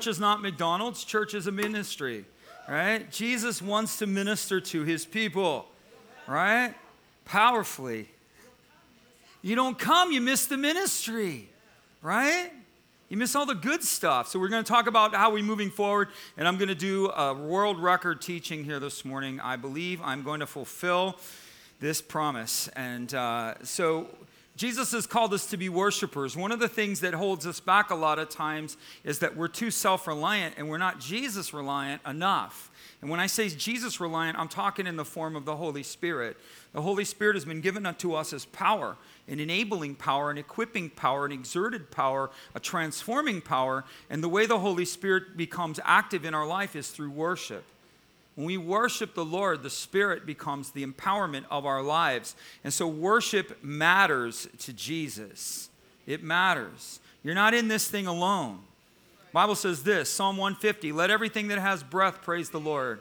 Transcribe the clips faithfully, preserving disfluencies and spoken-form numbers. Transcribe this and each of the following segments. Church is not McDonald's. Church is a ministry, right? Jesus wants to minister to his people, right? Powerfully. You don't come, you miss the ministry, right? You miss all the good stuff. So we're going to talk about how we're moving forward, and I'm going to do a world record teaching here this morning. I believe I'm going to fulfill this promise. And uh, so... Jesus has called us to be worshipers. One of the things that holds us back a lot of times is that we're too self-reliant and we're not Jesus-reliant enough. And when I say Jesus-reliant, I'm talking in the form of the Holy Spirit. The Holy Spirit has been given unto us as power, an enabling power, an equipping power, an exerted power, a transforming power. And the way the Holy Spirit becomes active in our life is through worship. When we worship the Lord, the Spirit becomes the empowerment of our lives. And so worship matters to Jesus. It matters. You're not in this thing alone. The Bible says this, Psalm one fifty, let everything that has breath praise the Lord.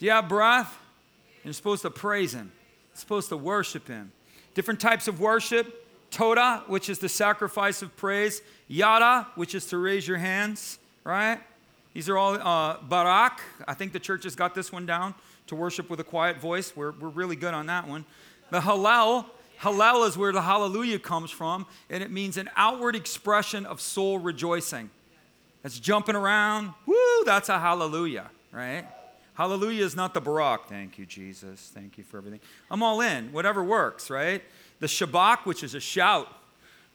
Do you have breath? You're supposed to praise him. You're supposed to worship him. Different types of worship. Toda, which is the sacrifice of praise. Yada, which is to raise your hands, right? These are all uh, barak. I think the church has got this one down, to worship with a quiet voice. We're, we're really good on that one. The hallel. Hallel is where the hallelujah comes from, and it means an outward expression of soul rejoicing. That's jumping around. Woo, that's a hallelujah, right? Hallelujah is not the barak. Thank you, Jesus. Thank you for everything. I'm all in. Whatever works, right? The shabak, which is a shout,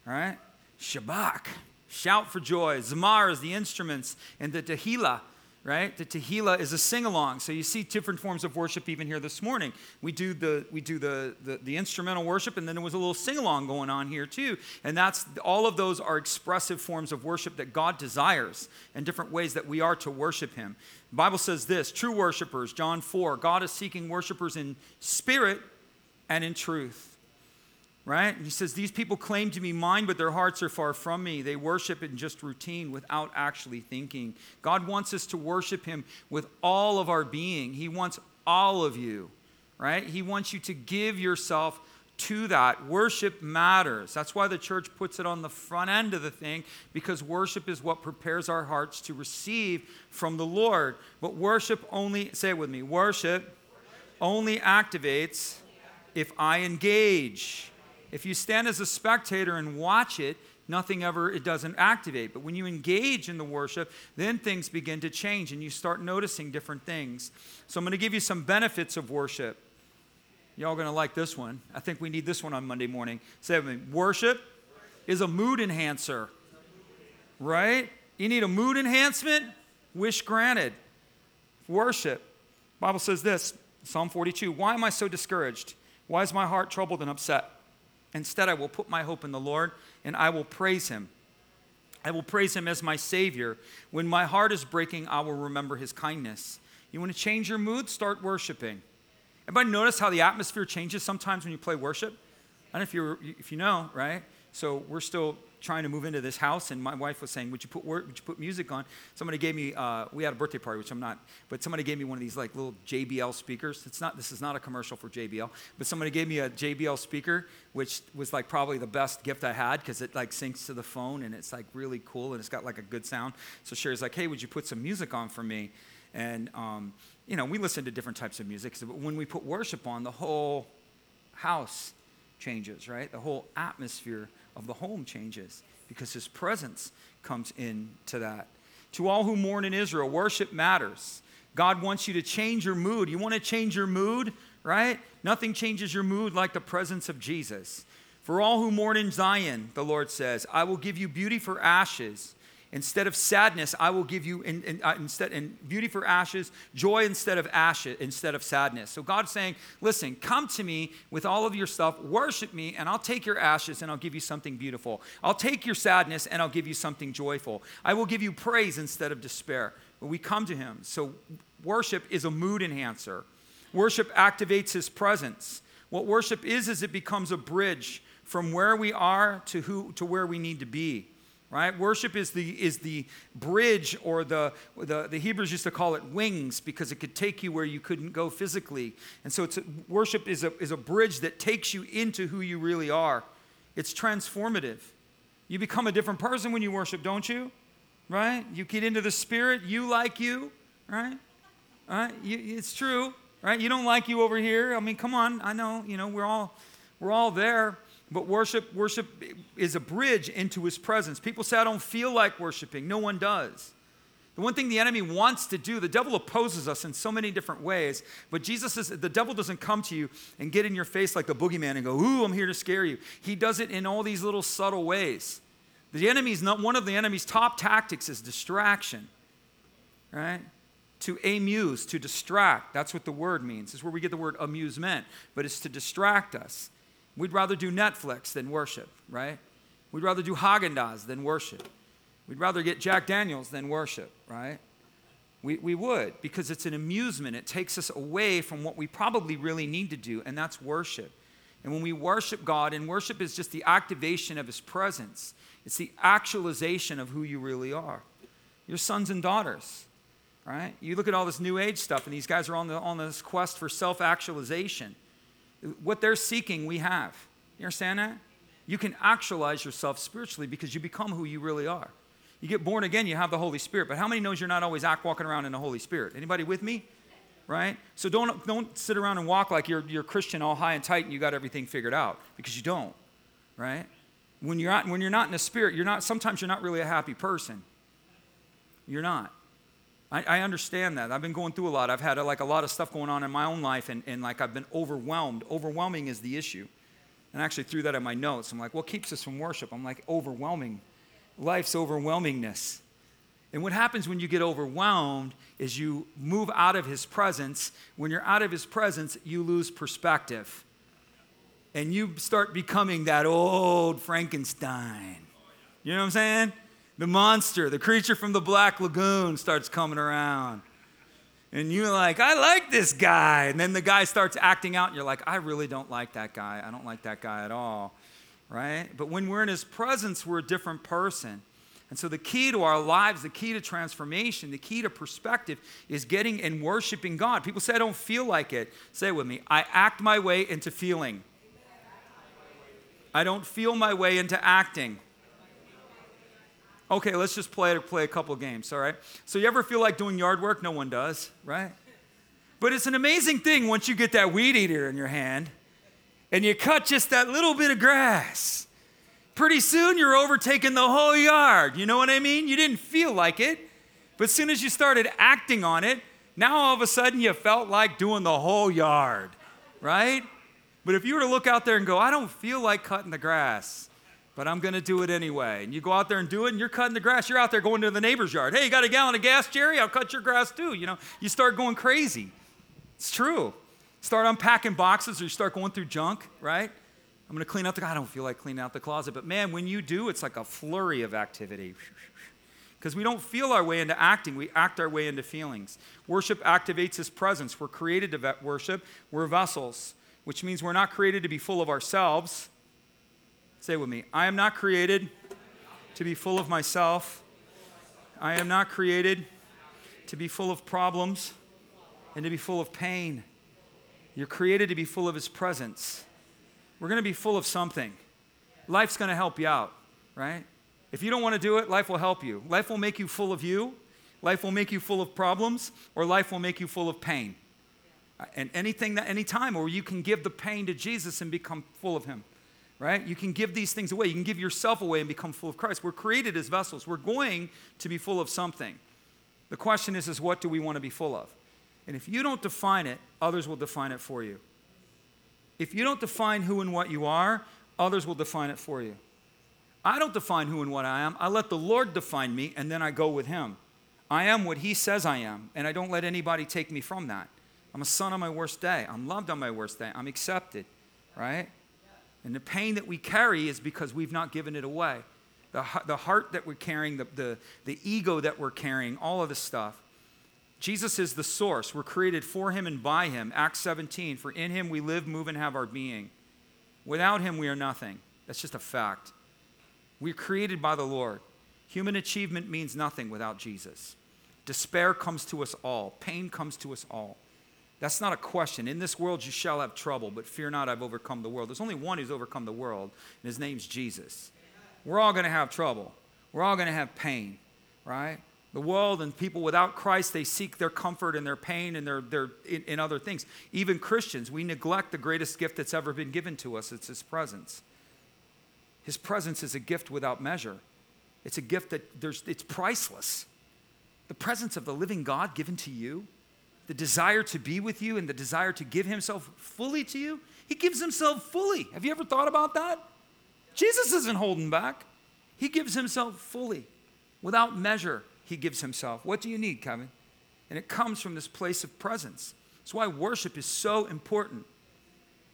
right? Shabak. Shout for joy. Zamar is the instruments, and the tehillah, right? The tehillah is a sing-along. So you see different forms of worship even here this morning. We do the we do the, the, the instrumental worship, and then there was a little sing-along going on here too. And that's all of those are expressive forms of worship that God desires, and different ways that we are to worship him. The Bible says this, true worshipers, John four, God is seeking worshipers in spirit and in truth. Right? He says, these people claim to be mine, but their hearts are far from me. They worship in just routine without actually thinking. God wants us to worship him with all of our being. He wants all of you, right? He wants you to give yourself to that. Worship matters. That's why the church puts it on the front end of the thing, because worship is what prepares our hearts to receive from the Lord. But worship only, say it with me, worship only activates if I engage. If you stand as a spectator and watch it, nothing ever, it doesn't activate. But when you engage in the worship, then things begin to change and you start noticing different things. So I'm going to give you some benefits of worship. Y'all going to like this one. I think we need this one on Monday morning. Say it with me. Worship is a mood enhancer, right? You need a mood enhancement? Wish granted. Worship. The Bible says this, Psalm forty-two, why am I so discouraged? Why is my heart troubled and upset? Instead, I will put my hope in the Lord, and I will praise him. I will praise him as my Savior. When my heart is breaking, I will remember his kindness. You want to change your mood? Start worshiping. Everybody notice how the atmosphere changes sometimes when you play worship? I don't know if you if you know, right? So we're still trying to move into this house, and my wife was saying, would you put word, would you put music on? Somebody gave me, uh, we had a birthday party, which I'm not, but somebody gave me one of these like little J B L speakers. It's not, this is not a commercial for J B L, but somebody gave me a J B L speaker, which was like probably the best gift I had, because it like syncs to the phone, and it's like really cool, and it's got like a good sound. So Sherry's like, hey, would you put some music on for me? And, um, you know, we listen to different types of music, but when we put worship on, the whole house changes, right? The whole atmosphere of the home changes because his presence comes into that. To all who mourn in Israel, worship matters. God wants you to change your mood. You want to change your mood, right? Nothing changes your mood like the presence of Jesus. For all who mourn in Zion, the Lord says, I will give you beauty for ashes. Instead of sadness, I will give you in, in, uh, instead and in beauty for ashes, joy instead of ashes, instead of sadness. So God's saying, listen, come to me with all of your stuff, worship me, and I'll take your ashes and I'll give you something beautiful. I'll take your sadness and I'll give you something joyful. I will give you praise instead of despair. When we come to him. So worship is a mood enhancer. Worship activates his presence. What worship is, is it becomes a bridge from where we are to who to where we need to be. Right? Worship is the is the bridge, or the, the the Hebrews used to call it wings, because it could take you where you couldn't go physically. And so it's a, worship is a is a bridge that takes you into who you really are. It's transformative. You become a different person when you worship, don't you? right? You get into the spirit, you like you, right? All right? You, it's true, right? You don't like you over here. I mean, come on. I know, you know, we're all we're all there. But worship, worship is a bridge into his presence. People say, I don't feel like worshiping. No one does. The one thing the enemy wants to do, the devil opposes us in so many different ways, but Jesus says the devil doesn't come to you and get in your face like the boogeyman and go, ooh, I'm here to scare you. He does it in all these little subtle ways. The enemy's not, one of the enemy's top tactics is distraction, right? To amuse, to distract. That's what the word means. It's where we get the word amusement, but it's to distract us. We'd rather do Netflix than worship, right? We'd rather do Haagen-Dazs than worship. We'd rather get Jack Daniels than worship, right? We we would, because it's an amusement. It takes us away from what we probably really need to do, and that's worship. And when we worship God, and worship is just the activation of his presence. It's the actualization of who you really are. Your sons and daughters, right? You look at all this New Age stuff, and these guys are on the on this quest for self-actualization. What they're seeking, we have. You understand that? You can actualize yourself spiritually because you become who you really are. You get born again, you have the Holy Spirit. But how many knows you're not always act walking around in the Holy Spirit? Anybody with me? Right? So don't don't sit around and walk like you're you're Christian all high and tight and you got everything figured out, because you don't. Right? When you're not when you're not in the Spirit, you're not. Sometimes you're not really a happy person. You're not. I, I understand that. I've been going through a lot. I've had a, like a lot of stuff going on in my own life, and and like I've been overwhelmed. Overwhelming is the issue. And I actually threw that in my notes. I'm like, what keeps us from worship? I'm like, overwhelming. Life's overwhelmingness. And what happens when you get overwhelmed is you move out of his presence. When you're out of his presence, you lose perspective. And you start becoming that old Frankenstein. You know what I'm saying? The monster, the creature from the Black Lagoon starts coming around. And you're like, I like this guy. And then the guy starts acting out, and you're like, I really don't like that guy. I don't like that guy at all. Right? But when we're in his presence, we're a different person. And so the key to our lives, the key to transformation, the key to perspective is getting and worshiping God. People say, I don't feel like it. Say it with me. I act my way into feeling. I don't feel my way into acting. Okay, let's just play, play a couple games, all right? So you ever feel like doing yard work? No one does, right? But it's an amazing thing once you get that weed eater in your hand, and you cut just that little bit of grass. Pretty soon you're overtaking the whole yard. You know what I mean? You didn't feel like it. But as soon as you started acting on it, now all of a sudden you felt like doing the whole yard, right? But if you were to look out there and go, I don't feel like cutting the grass, but I'm going to do it anyway. And you go out there and do it, and you're cutting the grass. You're out there going to the neighbor's yard. Hey, you got a gallon of gas, Jerry? I'll cut your grass too. You know, you start going crazy. It's true. Start unpacking boxes, or you start going through junk, right? I'm going to clean out the, I don't feel like cleaning out the closet. But man, when you do, it's like a flurry of activity. Because we don't feel our way into acting. We act our way into feelings. Worship activates his presence. We're created to worship. We're vessels, which means we're not created to be full of ourselves. Say it with me. I am not created to be full of myself. I am not created to be full of problems and to be full of pain. You're created to be full of his presence. We're going to be full of something. Life's going to help you out, right? If you don't want to do it, life will help you. Life will make you full of you. Life will make you full of problems, or life will make you full of pain. And anything, that, any time, or you can give the pain to Jesus and become full of him, right? You can give these things away. You can give yourself away and become full of Christ. We're created as vessels. We're going to be full of something. The question is, is what do we want to be full of? And if you don't define it, others will define it for you. If you don't define who and what you are, others will define it for you. I don't define who and what I am. I let the Lord define me, and then I go with him. I am what he says I am, and I don't let anybody take me from that. I'm a son on my worst day. I'm loved on my worst day. I'm accepted, right? And the pain that we carry is because we've not given it away. The, the heart that we're carrying, the, the, the ego that we're carrying, all of this stuff. Jesus is the source. We're created for him and by him. Acts seventeen, for in him we live, move, and have our being. Without him we are nothing. That's just a fact. We're created by the Lord. Human achievement means nothing without Jesus. Despair comes to us all. Pain comes to us all. That's not a question. In this world you shall have trouble, but fear not, I've overcome the world. There's only one who's overcome the world, and his name's Jesus. We're all going to have trouble. We're all going to have pain. right? The world and people without Christ, they seek their comfort and their pain and their, their in, in other things. Even Christians, we neglect the greatest gift that's ever been given to us. It's His presence. His presence is a gift without measure. It's a gift that there's it's priceless. The presence of the living God given to you, the desire to be with you and the desire to give Himself fully to you. He gives Himself fully. Have you ever thought about that? Jesus isn't holding back. He gives Himself fully, without measure. He gives Himself. What do you need, Kevin? And it comes from this place of presence. That's why worship is so important.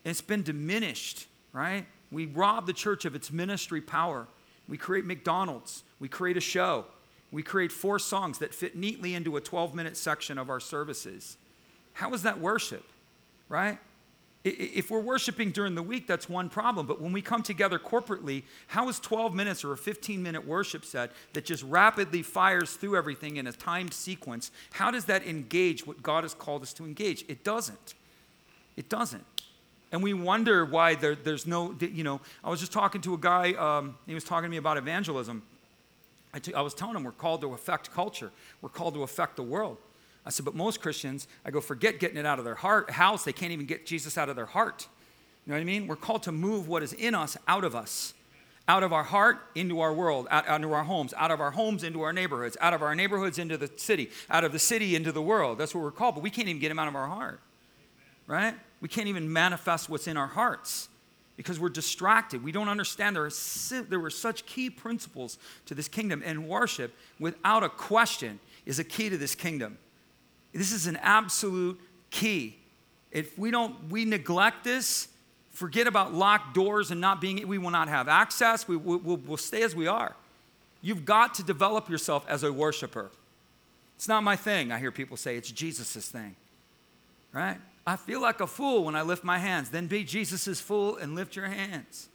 And it's been diminished, right? We rob the church of its ministry power. We create McDonald's. We create a show. We create four songs that fit neatly into a twelve-minute section of our services. How is that worship, right? If we're worshiping during the week, that's one problem. But when we come together corporately, how is twelve minutes or a fifteen-minute worship set that just rapidly fires through everything in a timed sequence, how does that engage what God has called us to engage? It doesn't. It doesn't. And we wonder why there, there's no, you know, I was just talking to a guy, um, he was talking to me about evangelism. I, t- I was telling him we're called to affect culture. We're called to affect the world. I said, but most Christians, I go, forget getting it out of their heart, house. They can't even get Jesus out of their heart. You know what I mean? We're called to move what is in us out of us, out of our heart into our world, out, out into our homes, out of our homes into our neighborhoods, out of our neighborhoods into the city, out of the city into the world. That's what we're called, but we can't even get them out of our heart, right? We can't even manifest what's in our hearts because we're distracted. We don't understand there, are, there were such key principles to this kingdom, and worship, without a question, is a key to this kingdom. This is an absolute key. If we don't, we neglect this, forget about locked doors and not being, we will not have access. We will we'll, we'll stay as we are. You've got to develop yourself as a worshiper. It's not my thing, I hear people say. It's Jesus' thing, right? I feel like a fool when I lift my hands. Then be Jesus' fool and lift your hands,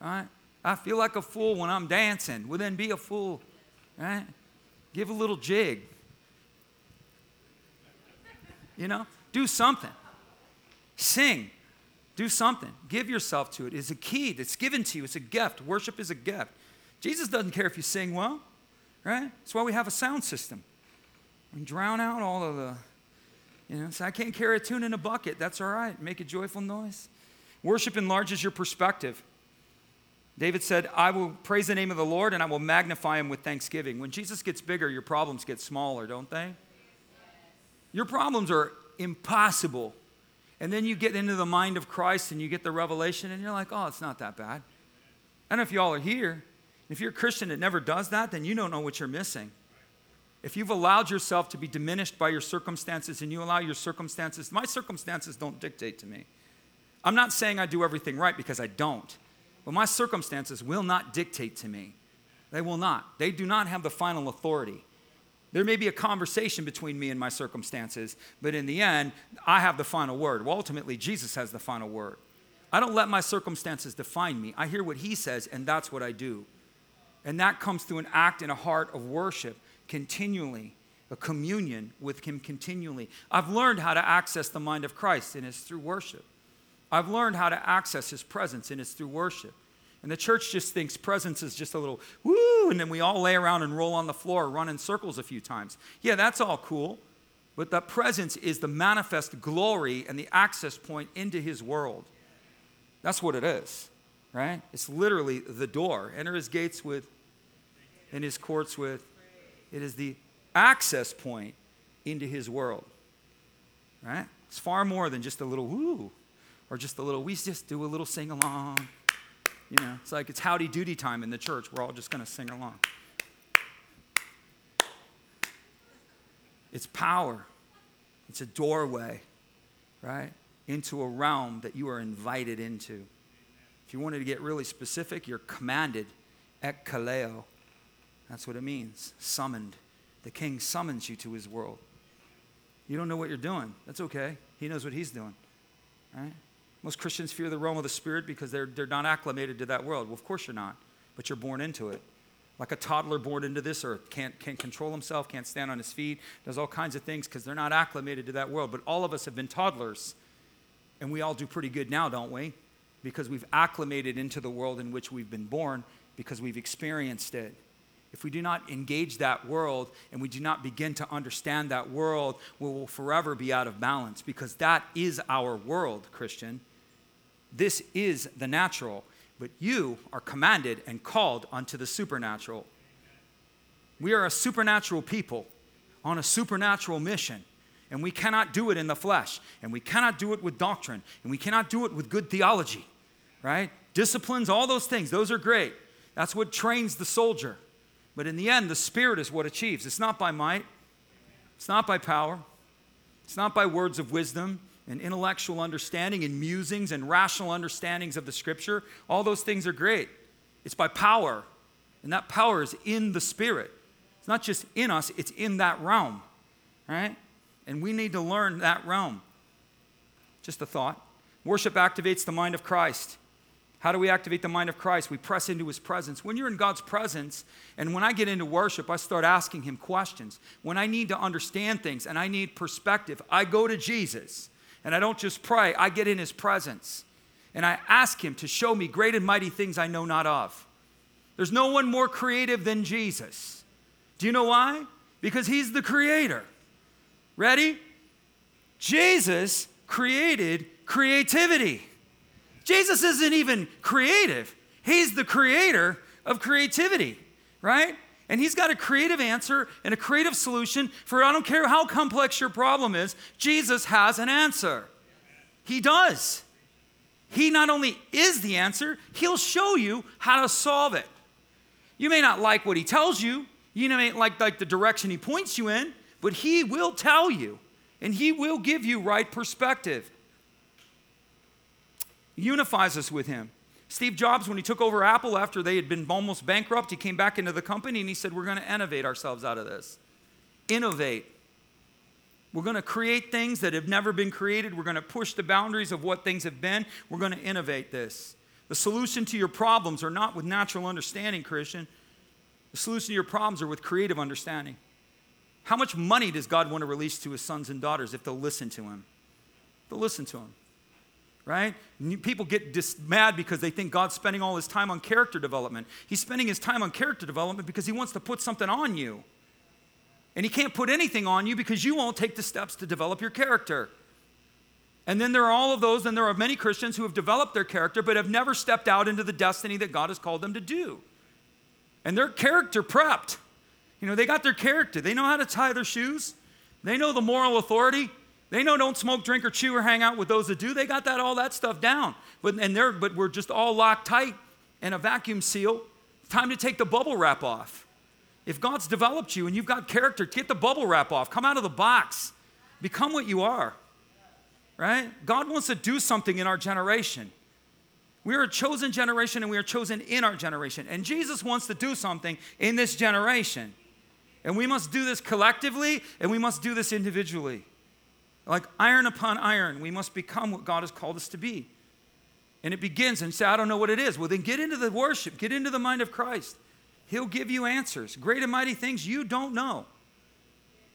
right? I feel like a fool when I'm dancing. Well, then be a fool, right? Give a little jig. You know, do something. Sing. Do something. Give yourself to it. It's a key that's given to you. It's a gift. Worship is a gift. Jesus doesn't care if you sing well, right? That's why we have a sound system. And drown out all of the, you know, so I can't carry a tune in a bucket. That's all right. Make a joyful noise. Worship enlarges your perspective. David said, I will praise the name of the Lord and I will magnify Him with thanksgiving. When Jesus gets bigger, your problems get smaller, don't they? Your problems are impossible. And then you get into the mind of Christ and you get the revelation and you're like, oh, it's not that bad. I don't know if y'all are here. If you're a Christian that never does that, then you don't know what you're missing. If you've allowed yourself to be diminished by your circumstances and you allow your circumstances, my circumstances don't dictate to me. I'm not saying I do everything right because I don't. But my circumstances will not dictate to me. They will not. They do not have the final authority. There may be a conversation between me and my circumstances, but in the end, I have the final word. Well, ultimately, Jesus has the final word. I don't let my circumstances define me. I hear what He says, and that's what I do. And that comes through an act and a heart of worship continually, a communion with Him continually. I've learned how to access the mind of Christ, and it's through worship. I've learned how to access His presence, and it's through worship. And the church just thinks presence is just a little, woo, and then we all lay around and roll on the floor, run in circles a few times. Yeah, that's all cool. But that presence is the manifest glory and the access point into His world. That's what it is, right? It's literally the door. Enter His gates with, and His courts with. It is the access point into His world, right? It's far more than just a little woo, or just a little, we just do a little sing-along. You know, it's like it's howdy doody time in the church. We're all just going to sing along. It's power. It's a doorway, right, into a realm that you are invited into. If you wanted to get really specific, you're commanded, ek kaleo. That's what it means, summoned. The King summons you to His world. You don't know what you're doing. That's okay. He knows what He's doing, right? Most Christians fear the realm of the Spirit because they're, they're not acclimated to that world. Well, of course you're not, but you're born into it. Like a toddler born into this earth, can't, can't control himself, can't stand on his feet, does all kinds of things because they're not acclimated to that world. But all of us have been toddlers, and we all do pretty good now, don't we? Because we've acclimated into the world in which we've been born because we've experienced it. If we do not engage that world and we do not begin to understand that world, we will forever be out of balance, because that is our world, Christian. This is the natural, but you are commanded and called unto the supernatural. We are a supernatural people on a supernatural mission, and we cannot do it in the flesh, and we cannot do it with doctrine, and we cannot do it with good theology, right? Disciplines, all those things, those are great. That's what trains the soldier. But in the end, the Spirit is what achieves. It's not by might. It's not by power. It's not by words of wisdom and intellectual understanding and musings and rational understandings of the Scripture. All those things are great. It's by power. And that power is in the Spirit. It's not just in us. It's in that realm, right? And we need to learn that realm. Just a thought. Worship activates the mind of Christ. How do we activate the mind of Christ? We press into his presence. When you're in God's presence, and when I get into worship, I start asking him questions. When I need to understand things and I need perspective, I go to Jesus. And I don't just pray, I get in his presence. And I ask him to show me great and mighty things I know not of. There's no one more creative than Jesus. Do you know why? Because he's the creator. Ready? Jesus created creativity. Jesus isn't even creative. He's the creator of creativity, right? And he's got a creative answer and a creative solution for, I don't care how complex your problem is, Jesus has an answer. He does. He not only is the answer, he'll show you how to solve it. You may not like what he tells you. You may like, like the direction he points you in, but he will tell you, and he will give you right perspective. Unifies us with him. Steve Jobs, when he took over Apple after they had been almost bankrupt, he came back into the company and he said, we're going to innovate ourselves out of this. Innovate. We're going to create things that have never been created. We're going to push the boundaries of what things have been. We're going to innovate this. The solution to your problems are not with natural understanding, Christian. The solution to your problems are with creative understanding. How much money does God want to release to his sons and daughters if they'll listen to him? They'll listen to him. Right? People get dis- mad because they think God's spending all his time on character development. He's spending his time on character development because he wants to put something on you. And he can't put anything on you because you won't take the steps to develop your character. And then there are all of those, and there are many Christians who have developed their character but have never stepped out into the destiny that God has called them to do. And they're character prepped. You know, they got their character. They know how to tie their shoes. They know the moral authority. They know don't smoke, drink, or chew, or hang out with those that do. They got that all that stuff down. But and they're but we're just all locked tight in a vacuum seal. Time to take the bubble wrap off. If God's developed you and you've got character, get the bubble wrap off. Come out of the box. Become what you are. Right? God wants to do something in our generation. We are a chosen generation, and we are chosen in our generation. And Jesus wants to do something in this generation. And we must do this collectively, and we must do this individually. Like iron upon iron, we must become what God has called us to be. And it begins and say, I don't know what it is. Well, then get into the worship. Get into the mind of Christ. He'll give you answers. Great and mighty things you don't know.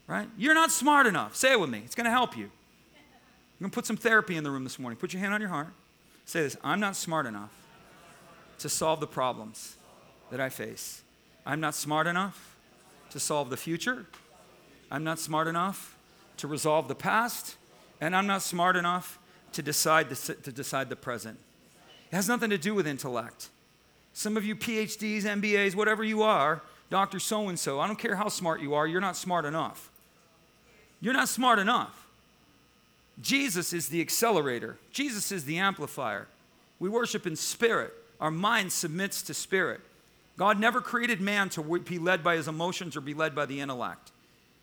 Right? You're not smart enough. Say it with me. It's going to help you. I'm going to put some therapy in the room this morning. Put your hand on your heart. Say this. I'm not smart enough to solve the problems that I face. I'm not smart enough to solve the future. I'm not smart enough to resolve the past, and I'm not smart enough to decide the, to decide the present. It has nothing to do with intellect. Some of you P H Ds, M B As, whatever you are, Doctor So-and-so, I don't care how smart you are, you're not smart enough. You're not smart enough. Jesus is the accelerator. Jesus is the amplifier. We worship in spirit. Our mind submits to spirit. God never created man to be led by his emotions or be led by the intellect.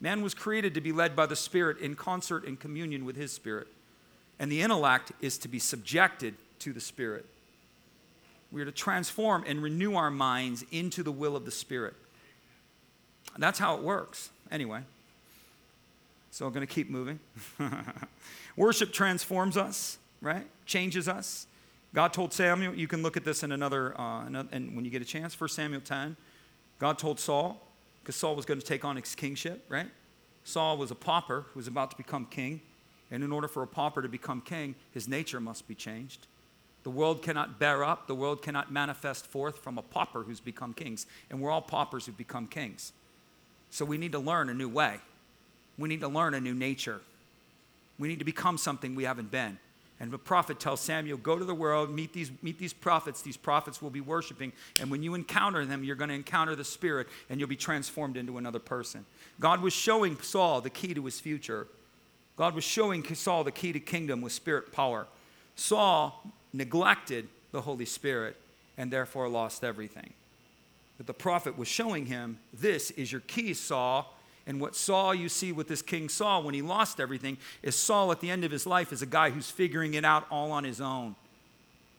Man was created to be led by the Spirit in concert and communion with his Spirit. And the intellect is to be subjected to the Spirit. We are to transform and renew our minds into the will of the Spirit. And that's how it works. Anyway, so I'm going to keep moving. Worship transforms us, right? Changes us. God told Samuel, you can look at this in another, uh, another and when you get a chance, First Samuel ten, God told Saul, because Saul was going to take on his kingship, right? Saul was a pauper who was about to become king. And in order for a pauper to become king, his nature must be changed. The world cannot bear up. The world cannot manifest forth from a pauper who's become kings. And we're all paupers who've become kings. So we need to learn a new way. We need to learn a new nature. We need to become something we haven't been. And the prophet tells Samuel, go to the world, meet these, meet these prophets. These prophets will be worshiping. And when you encounter them, you're going to encounter the Spirit, and you'll be transformed into another person. God was showing Saul the key to his future. God was showing Saul the key to kingdom with Spirit power. Saul neglected the Holy Spirit and therefore lost everything. But the prophet was showing him, this is your key, Saul. And what Saul you see with this King Saul when he lost everything is Saul at the end of his life is a guy who's figuring it out all on his own.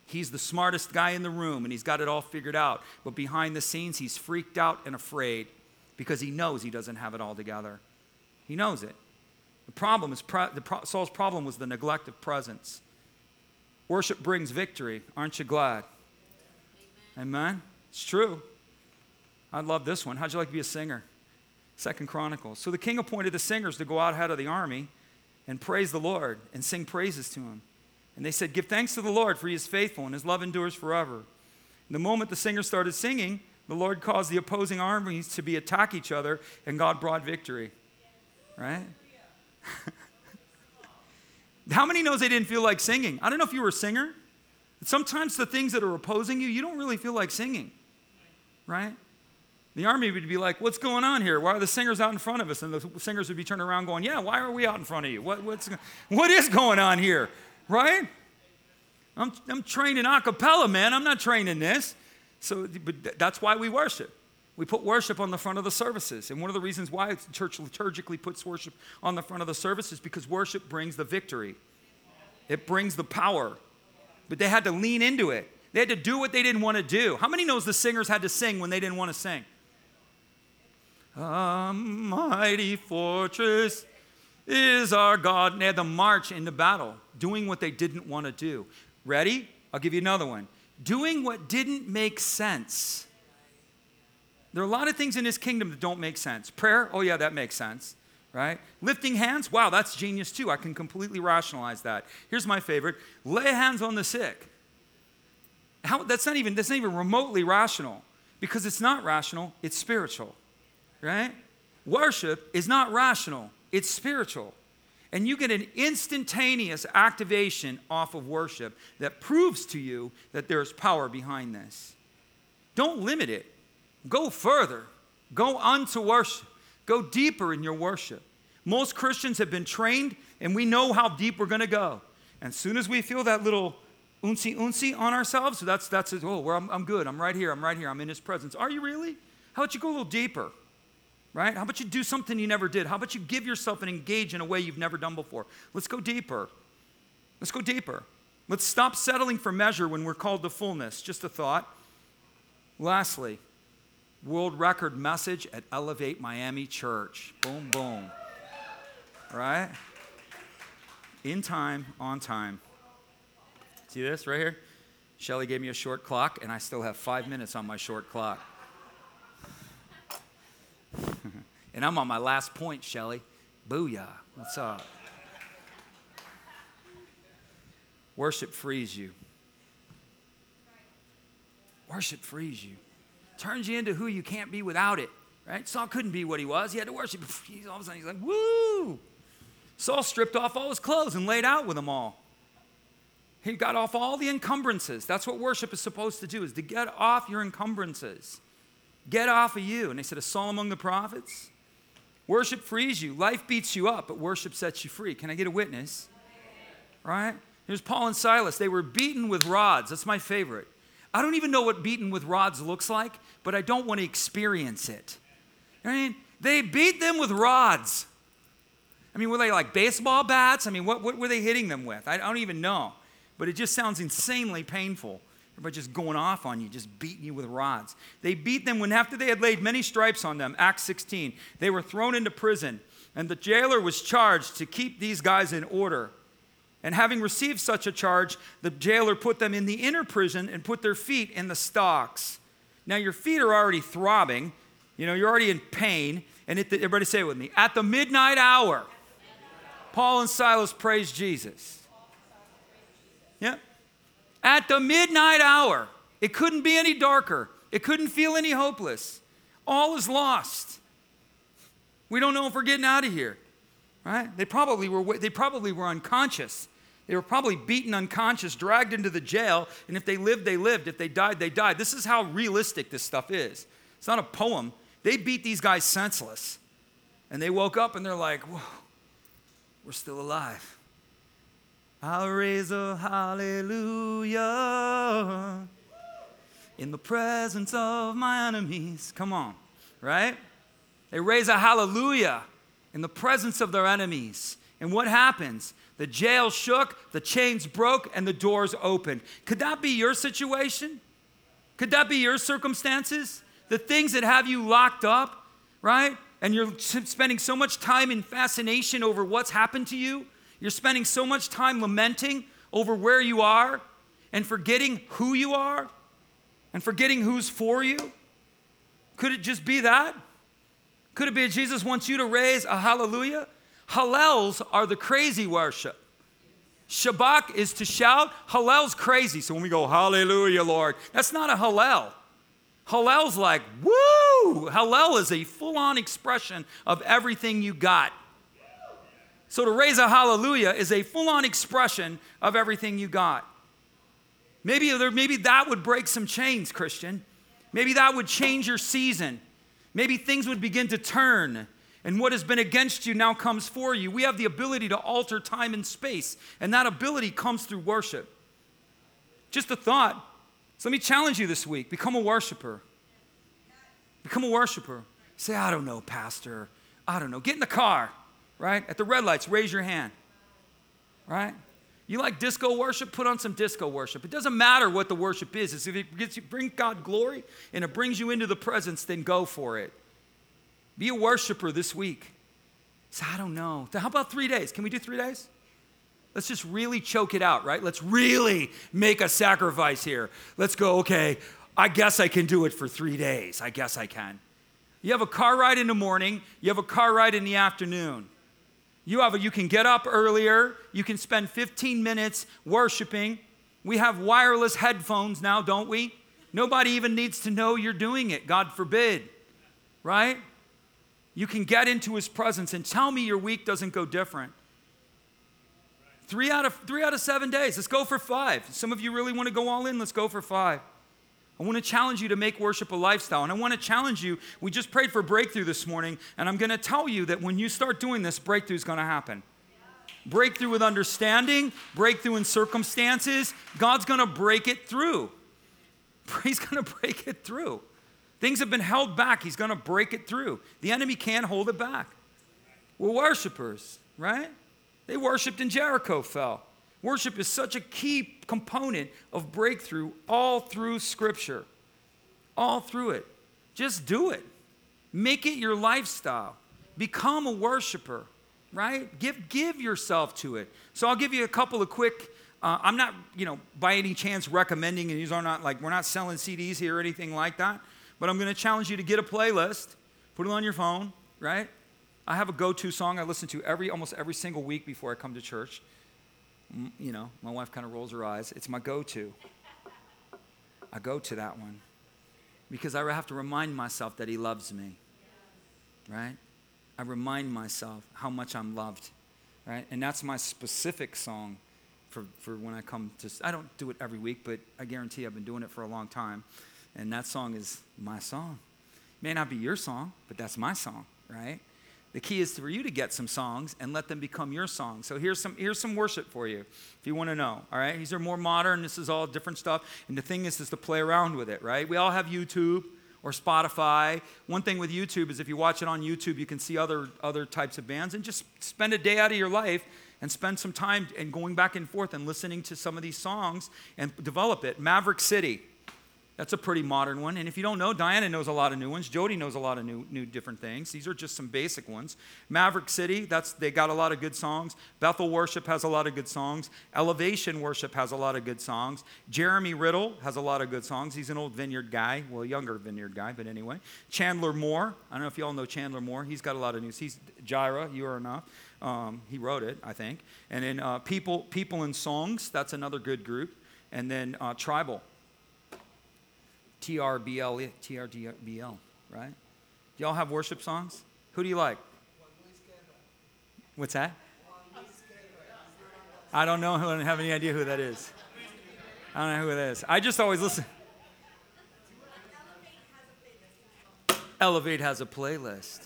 He's the smartest guy in the room, and he's got it all figured out. But behind the scenes, he's freaked out and afraid because he knows he doesn't have it all together. He knows it. The problem is pro- the pro- Saul's problem was the neglect of presence. Worship brings victory. Aren't you glad? Amen. Amen? It's true. I love this one. How'd you like to be a singer? Second Chronicles. So the king appointed the singers to go out ahead of the army and praise the Lord and sing praises to him. And they said, give thanks to the Lord, for he is faithful and his love endures forever. And the moment the singers started singing, the Lord caused the opposing armies to be attack each other, and God brought victory. Right? How many knows they didn't feel like singing? I don't know if you were a singer. Sometimes the things that are opposing you, you don't really feel like singing. Right? The army would be like, what's going on here? Why are the singers out in front of us? And the singers would be turning around going, yeah, why are we out in front of you? What, what's, what is going on here? Right? I'm, I'm training a cappella, man. I'm not training this. So but that's why we worship. We put worship on the front of the services. And one of the reasons why the church liturgically puts worship on the front of the service is because worship brings the victory. It brings the power. But they had to lean into it. They had to do what they didn't want to do. How many knows the singers had to sing when they didn't want to sing? A mighty fortress is our God. And they had to march into battle, doing what they didn't want to do. Ready? I'll give you another one. Doing what didn't make sense. There are a lot of things in this kingdom that don't make sense. Prayer? Oh, yeah, that makes sense. Right? Lifting hands? Wow, that's genius too. I can completely rationalize that. Here's my favorite. Lay hands on the sick. How, that's not even, that's not even remotely rational, because it's not rational. It's spiritual. Right? Worship is not rational. It's spiritual. And you get an instantaneous activation off of worship that proves to you that there is power behind this. Don't limit it. Go further. Go unto worship. Go deeper in your worship. Most Christians have been trained, and we know how deep we're going to go. And as soon as we feel that little unsi unsi on ourselves, so that's, that's oh, well, I'm, I'm good. I'm right here. I'm right here. I'm in his presence. Are you really? How about you go a little deeper? Right? How about you do something you never did? How about you give yourself and engage in a way you've never done before? Let's go deeper. Let's go deeper. Let's stop settling for measure when we're called to fullness. Just a thought. Lastly, world record message at Elevate Miami Church. Boom, boom. Right? In time, on time. See this right here? Shelly gave me a short clock, and I still have five minutes on my short clock. And I'm on my last point, Shelly. Booyah. What's up? Worship frees you. Worship frees you. Turns you into who you can't be without it. Right? Saul couldn't be what he was. He had to worship. He's all of a sudden, he's like, woo! Saul stripped off all his clothes and laid out with them all. He got off all the encumbrances. That's what worship is supposed to do, is to get off your encumbrances. Get off of you. And they said, a Saul among the prophets. Worship frees you. Life beats you up, but worship sets you free. Can I get a witness? Right? Here's Paul and Silas. They were beaten with rods. That's my favorite. I don't even know what beaten with rods looks like, but I don't want to experience it. I mean, they beat them with rods. I mean, were they like baseball bats? I mean, what, what were they hitting them with? I don't even know. But it just sounds insanely painful. Everybody just going off on you, just beating you with rods. They beat them when after they had laid many stripes on them, Acts sixteen. They were thrown into prison, and the jailer was charged to keep these guys in order. And having received such a charge, the jailer put them in the inner prison and put their feet in the stocks. Now your feet are already throbbing. You know, you're already in pain. And it, everybody say it with me. At the midnight hour, Paul and Silas praised Jesus. Yep. Yeah. At the midnight hour, it couldn't be any darker. It couldn't feel any hopeless. All is lost. We don't know if we're getting out of here, right? They probably were, they probably were unconscious. They were probably beaten unconscious, dragged into the jail, and if they lived, they lived. If they died, they died. This is how realistic this stuff is. It's not a poem. They beat these guys senseless, and they woke up, and they're like, whoa, we're still alive. I'll raise a hallelujah in the presence of my enemies. Come on, right? They raise a hallelujah in the presence of their enemies. And what happens? The jail shook, the chains broke, and the doors opened. Could that be your situation? Could that be your circumstances? The things that have you locked up, right? And you're spending so much time in fascination over what's happened to you. You're spending so much time lamenting over where you are and forgetting who you are and forgetting who's for you. Could it just be that? Could it be Jesus wants you to raise a hallelujah? Hallels are the crazy worship. Shabbat is to shout. Hallel's crazy. So when we go, hallelujah, Lord, that's not a hallel. Hallel's like, woo! Hallel is a full-on expression of everything you got. So to raise a hallelujah is a full-on expression of everything you got. Maybe, there, maybe that would break some chains, Christian. Maybe that would change your season. Maybe things would begin to turn, and what has been against you now comes for you. We have the ability to alter time and space, and that ability comes through worship. Just a thought. So let me challenge you this week. Become a worshiper. Become a worshiper. Say, I don't know, Pastor. I don't know. Get in the car, right? At the red lights, raise your hand, right? You like disco worship? Put on some disco worship. It doesn't matter what the worship is. It's if it gets you, brings God glory and it brings you into the presence, then go for it. Be a worshiper this week. So I don't know. How about three days? Can we do three days? Let's just really choke it out, right? Let's really make a sacrifice here. Let's go, okay, I guess I can do it for three days. I guess I can. You have a car ride in the morning. You have a car ride in the afternoon. You have a, you can get up earlier. You can spend fifteen minutes worshiping. We have wireless headphones now, don't we? Nobody even needs to know you're doing it, God forbid, right? You can get into his presence and tell me your week doesn't go different. Three out of three out of seven days. Let's go for five. Some of you really want to go all in. Let's go for five. I want to challenge you to make worship a lifestyle. And I want to challenge you. We just prayed for breakthrough this morning. And I'm going to tell you that when you start doing this, breakthrough is going to happen. Yeah. Breakthrough with understanding. Breakthrough in circumstances. God's going to break it through. He's going to break it through. Things have been held back. He's going to break it through. The enemy can't hold it back. We're worshipers, right? They worshiped and Jericho fell. Worship is such a key component of breakthrough all through Scripture. All through it. Just do it. Make it your lifestyle. Become a worshiper, right? Give, give yourself to it. So I'll give you a couple of quick, uh, I'm not, you know, by any chance recommending, and these are not like, we're not selling C Ds here or anything like that, but I'm going to challenge you to get a playlist, put it on your phone, right? I have a go-to song I listen to every almost every single week before I come to church. You know, my wife kind of rolls her eyes. It's my go-to. I go to that one because I have to remind myself that he loves me, right? I remind myself how much I'm loved, right? And that's my specific song for, for when I come to... I don't do it every week, but I guarantee I've been doing it for a long time, and that song is my song. It may not be your song, but that's my song, right? The key is for you to get some songs and let them become your song. So here's some here's some worship for you if you want to know, all right? These are more modern. This is all different stuff. And the thing is, is to play around with it, right? We all have YouTube or Spotify. One thing with YouTube is if you watch it on YouTube, you can see other, other types of bands. And just spend a day out of your life and spend some time and going back and forth and listening to some of these songs and develop it. Maverick City. That's a pretty modern one. And if you don't know, Diana knows a lot of new ones. Jody knows a lot of new new different things. These are just some basic ones. Maverick City, that's they got a lot of good songs. Bethel Worship has a lot of good songs. Elevation Worship has a lot of good songs. Jeremy Riddle has a lot of good songs. He's an old vineyard guy. Well, a younger vineyard guy, but anyway. Chandler Moore. I don't know if you all know Chandler Moore. He's got a lot of news. He's Jira, You Are Enough. Um, he wrote it, I think. And then uh, People, People and Songs, that's another good group. and then uh, Tribal, T R B L, T R D B L, right? Do y'all have worship songs? Who do you like? What's that? I don't know. I don't have any idea who that is. I don't know who that is. I just always listen. Elevate has a playlist.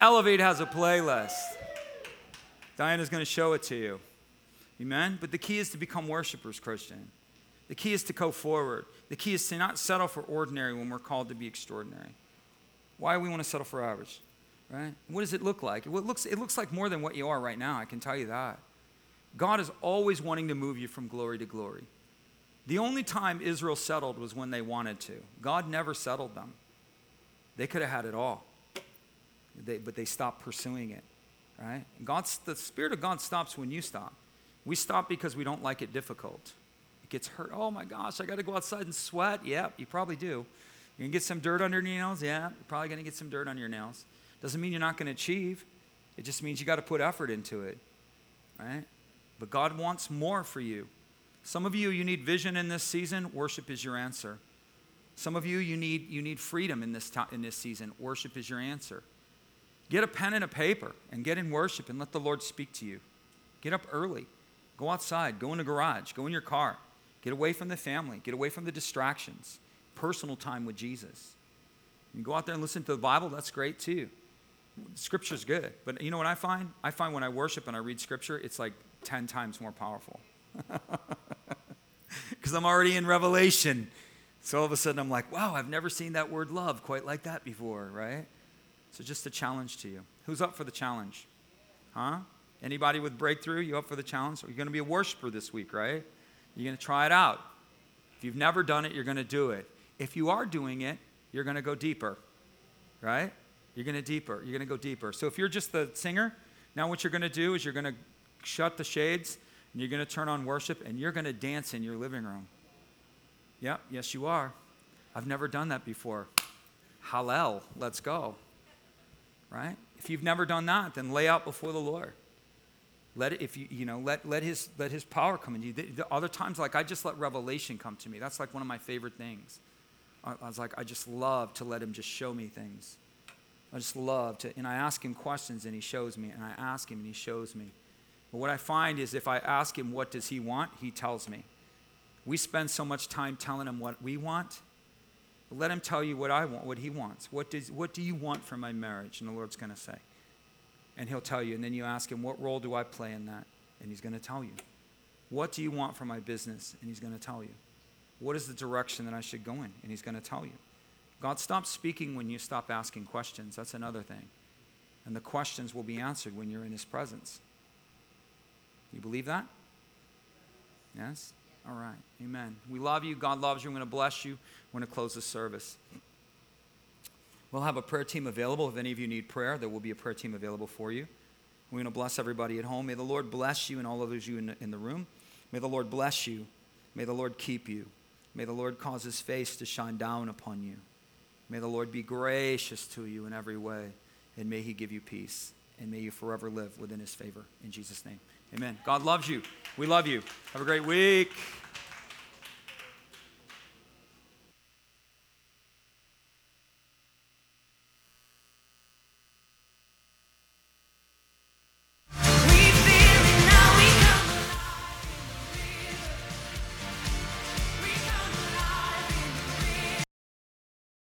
Elevate has a playlist. Diana's going to show it to you. Amen? But the key is to become worshipers, Christian. The key is to go forward. The key is to not settle for ordinary when we're called to be extraordinary. Why do we want to settle for average? Right? What does it look like? It looks, it looks like more than what you are right now, I can tell you that. God is always wanting to move you from glory to glory. The only time Israel settled was when they wanted to. God never settled them. They could have had it all, they, but they stopped pursuing it, right? God's, the Spirit of God stops when you stop. We stop because we don't like it difficult. It gets hurt. Oh, my gosh, I got to go outside and sweat. Yeah, you probably do. You're going to get some dirt under your nails. Yeah, you're probably going to get some dirt on your nails. Doesn't mean you're not going to achieve. It just means you got to put effort into it, right? But God wants more for you. Some of you, you need vision in this season. Worship is your answer. Some of you, you need, you need freedom in this, to- in this season. Worship is your answer. Get a pen and a paper and get in worship and let the Lord speak to you. Get up early. Go outside. Go in the garage. Go in your car. Get away from the family. Get away from the distractions. Personal time with Jesus. You go out there and listen to the Bible. That's great, too. Scripture's good. But you know what I find? I find when I worship and I read Scripture, it's like ten times more powerful. Because I'm already in Revelation. So all of a sudden I'm like, wow, I've never seen that word love quite like that before, right? So just a challenge to you. Who's up for the challenge? Huh? Anybody with breakthrough, you up for the challenge? You're going to be a worshiper this week, right? You're going to try it out. If you've never done it, you're going to do it. If you are doing it, you're going to go deeper, right? You're going to deeper. You're going to go deeper. So if you're just the singer, now what you're going to do is you're going to shut the shades, and you're going to turn on worship, and you're going to dance in your living room. Yep, yes you are. I've never done that before. Hallel, let's go. Right? If you've never done that, then lay out before the Lord. Let it, if you you know, let let his let his power come in you. The, the other times, like I just let revelation come to me. That's like one of my favorite things. I, I was like, I just love to let him just show me things. I just love to, and I ask him questions and he shows me, and I ask him and he shows me. But what I find is if I ask him what does he want, he tells me. We spend so much time telling him what we want. Let him tell you what I want, what he wants. What does, what do you want for my marriage? And the Lord's going to say. And he'll tell you. And then you ask him, what role do I play in that? And he's going to tell you. What do you want for my business? And he's going to tell you. What is the direction that I should go in? And he's going to tell you. God stops speaking when you stop asking questions. That's another thing. And the questions will be answered when you're in his presence. You believe that? Yes? All right. Amen. We love you. God loves you. I'm going to bless you. We're going to close this service. We'll have a prayer team available. If any of you need prayer, there will be a prayer team available for you. We're going to bless everybody at home. May the Lord bless you and all of you in the, in the room. May the Lord bless you. May the Lord keep you. May the Lord cause his face to shine down upon you. May the Lord be gracious to you in every way. And may he give you peace. And may you forever live within his favor. In Jesus' name. Amen. God loves you. We love you. Have a great week.